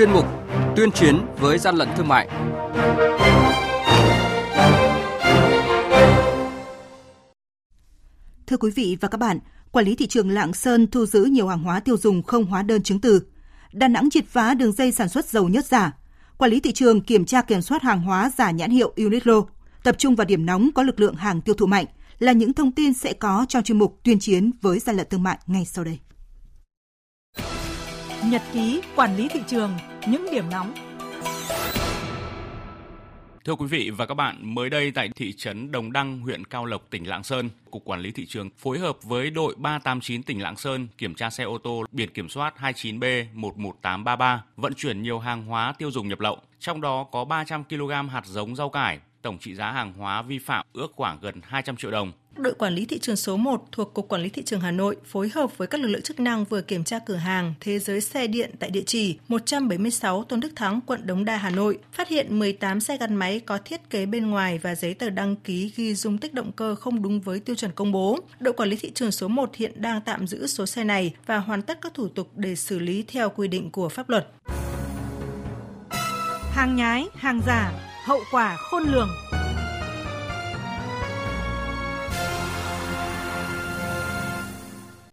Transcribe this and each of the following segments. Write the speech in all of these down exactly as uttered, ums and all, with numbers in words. chuyên mục tuyên chiến với gian lận thương mại. Thưa quý vị và các bạn, quản lý thị trường Lạng Sơn thu giữ nhiều hàng hóa tiêu dùng không hóa đơn chứng từ. Đà Nẵng triệt phá đường dây sản xuất dầu nhớt giả. Quản lý thị trường kiểm tra kiểm soát hàng hóa giả nhãn hiệu Uniqlo, tập trung vào điểm nóng có lực lượng hàng tiêu thụ mạnh là những thông tin sẽ có trong chuyên mục tuyên chiến với gian lận thương mại ngay sau đây. Nhật ký quản lý thị trường, những điểm nóng. Thưa quý vị và các bạn, mới đây tại thị trấn Đồng Đăng, huyện Cao Lộc, tỉnh Lạng Sơn, Cục Quản lý Thị trường phối hợp với đội ba tám chín tỉnh Lạng Sơn kiểm tra xe ô tô biển kiểm soát hai chín B một một tám ba ba vận chuyển nhiều hàng hóa tiêu dùng nhập lậu, trong đó có ba trăm ki lô gam hạt giống rau cải, tổng trị giá hàng hóa vi phạm ước khoảng gần hai trăm triệu đồng. Đội quản lý thị trường số một thuộc Cục Quản lý Thị trường Hà Nội phối hợp với các lực lượng chức năng vừa kiểm tra cửa hàng Thế Giới Xe Điện tại địa chỉ một trăm bảy mươi sáu Tôn Đức Thắng, quận Đống Đa, Hà Nội, phát hiện mười tám xe gắn máy có thiết kế bên ngoài và giấy tờ đăng ký ghi dung tích động cơ không đúng với tiêu chuẩn công bố. Đội quản lý thị trường số một hiện đang tạm giữ số xe này và hoàn tất các thủ tục để xử lý theo quy định của pháp luật. Hàng nhái, hàng giả, hậu quả khôn lường.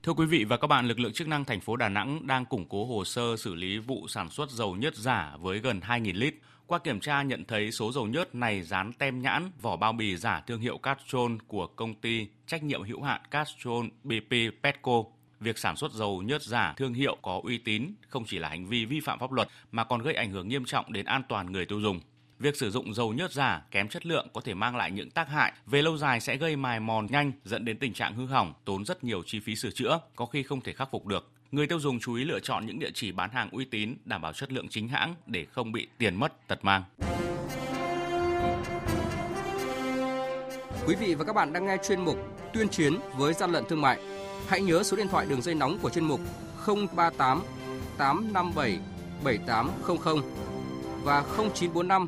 Thưa quý vị và các bạn, lực lượng chức năng thành phố Đà Nẵng đang củng cố hồ sơ xử lý vụ sản xuất dầu nhớt giả với gần hai nghìn lít. Qua kiểm tra nhận thấy số dầu nhớt này dán tem nhãn, vỏ bao bì giả thương hiệu Castrol của công ty trách nhiệm hữu hạn Castrol bê pê Petco. Việc sản xuất dầu nhớt giả thương hiệu có uy tín không chỉ là hành vi vi phạm pháp luật mà còn gây ảnh hưởng nghiêm trọng đến an toàn người tiêu dùng. Việc sử dụng dầu nhớt giả kém chất lượng có thể mang lại những tác hại về lâu dài, sẽ gây mài mòn nhanh, dẫn đến tình trạng hư hỏng, tốn rất nhiều chi phí sửa chữa, có khi không thể khắc phục được. Người tiêu dùng chú ý lựa chọn những địa chỉ bán hàng uy tín, đảm bảo chất lượng chính hãng để không bị tiền mất tật mang. Quý vị và các bạn đang nghe chuyên mục Tuyên chiến với gian lận thương mại. Hãy nhớ số điện thoại đường dây nóng của chuyên mục không ba tám tám năm bảy bảy tám không không và không chín bốn năm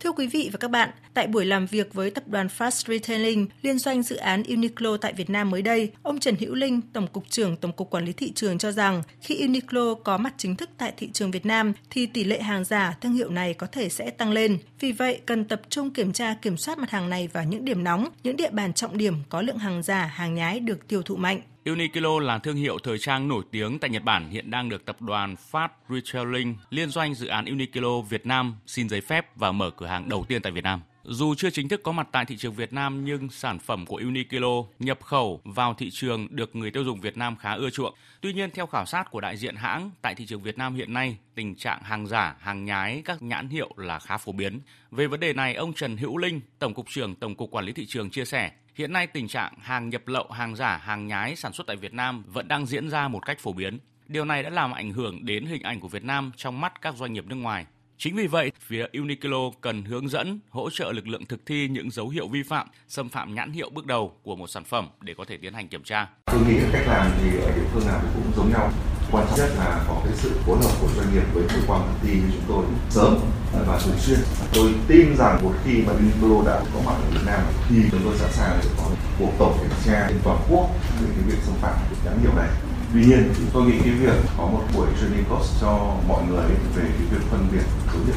Thưa quý vị và các bạn, tại buổi làm việc với tập đoàn Fast Retailing liên doanh dự án Uniqlo tại Việt Nam mới đây, ông Trần Hữu Linh, Tổng cục trưởng Tổng cục Quản lý Thị trường cho rằng khi Uniqlo có mặt chính thức tại thị trường Việt Nam thì tỷ lệ hàng giả thương hiệu này có thể sẽ tăng lên. Vì vậy, cần tập trung kiểm tra kiểm soát mặt hàng này vào những điểm nóng, những địa bàn trọng điểm có lượng hàng giả, hàng nhái được tiêu thụ mạnh. Uniqlo là thương hiệu thời trang nổi tiếng tại Nhật Bản, hiện đang được tập đoàn Fast Retailing liên doanh dự án Uniqlo Việt Nam xin giấy phép và mở cửa hàng đầu tiên tại Việt Nam. Dù chưa chính thức có mặt tại thị trường Việt Nam nhưng sản phẩm của Uniqlo nhập khẩu vào thị trường được người tiêu dùng Việt Nam khá ưa chuộng. Tuy nhiên, theo khảo sát của đại diện hãng, tại thị trường Việt Nam hiện nay, tình trạng hàng giả, hàng nhái các nhãn hiệu là khá phổ biến. Về vấn đề này, ông Trần Hữu Linh, Tổng cục trưởng Tổng cục Quản lý Thị trường chia sẻ, hiện nay tình trạng hàng nhập lậu, hàng giả, hàng nhái sản xuất tại Việt Nam vẫn đang diễn ra một cách phổ biến. Điều này đã làm ảnh hưởng đến hình ảnh của Việt Nam trong mắt các doanh nghiệp nước ngoài. Chính vì vậy, phía Uniqlo cần hướng dẫn, hỗ trợ lực lượng thực thi những dấu hiệu vi phạm, xâm phạm nhãn hiệu bước đầu của một sản phẩm để có thể tiến hành kiểm tra. Tôi nghĩ cách làm thì ở địa phương nào thì cũng giống nhau. Quan trọng nhất là có cái sự phối hợp của doanh nghiệp với cơ quan thực thi như chúng tôi sớm và thường xuyên. Tôi tin rằng một khi mà Uniqlo đã có mặt ở Việt Nam thì chúng tôi sẵn sàng để có cuộc tổng kiểm tra trên toàn quốc về cái việc xâm phạm nhãn hiệu này. Tuy nhiên, tôi nghĩ cái việc có một buổi training course cho mọi người về cái việc phân biệt dấu hiệu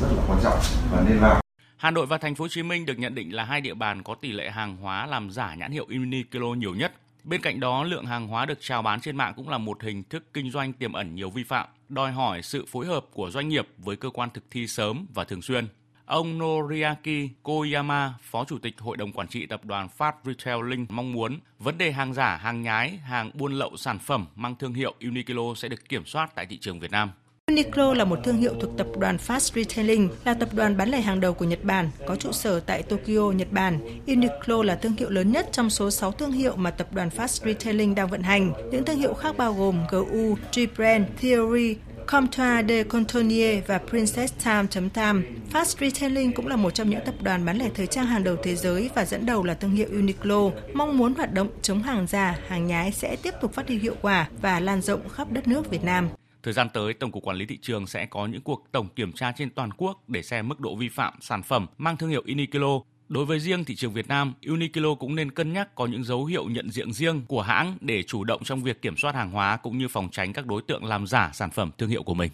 rất là quan trọng và nên làm. Hà Nội và Thành phố Hồ Chí Minh được nhận định là hai địa bàn có tỷ lệ hàng hóa làm giả nhãn hiệu Uniqlo nhiều nhất. Bên cạnh đó, lượng hàng hóa được chào bán trên mạng cũng là một hình thức kinh doanh tiềm ẩn nhiều vi phạm, đòi hỏi sự phối hợp của doanh nghiệp với cơ quan thực thi sớm và thường xuyên. Ông Noriaki Koyama, Phó Chủ tịch Hội đồng Quản trị Tập đoàn Fast Retailing mong muốn vấn đề hàng giả, hàng nhái, hàng buôn lậu sản phẩm mang thương hiệu Uniqlo sẽ được kiểm soát tại thị trường Việt Nam. Uniqlo là một thương hiệu thuộc tập đoàn Fast Retailing, là tập đoàn bán lẻ hàng đầu của Nhật Bản, có trụ sở tại Tokyo, Nhật Bản. Uniqlo là thương hiệu lớn nhất trong số sáu thương hiệu mà tập đoàn Fast Retailing đang vận hành. Những thương hiệu khác bao gồm giê u, G-Brand, Theory, Comptoir des Garçons và Princess Tam Tam. Fast Retailing cũng là một trong những tập đoàn bán lẻ thời trang hàng đầu thế giới và dẫn đầu là thương hiệu Uniqlo, mong muốn hoạt động chống hàng giả, hàng nhái sẽ tiếp tục phát huy hiệu quả và lan rộng khắp đất nước Việt Nam. Thời gian tới, Tổng cục Quản lý Thị trường sẽ có những cuộc tổng kiểm tra trên toàn quốc để xem mức độ vi phạm sản phẩm mang thương hiệu Uniqlo. Đối với riêng thị trường Việt Nam, Uniqlo cũng nên cân nhắc có những dấu hiệu nhận diện riêng của hãng để chủ động trong việc kiểm soát hàng hóa cũng như phòng tránh các đối tượng làm giả sản phẩm thương hiệu của mình.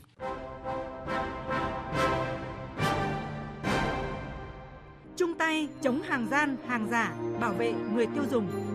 Chung tay chống hàng gian, hàng giả, bảo vệ người tiêu dùng.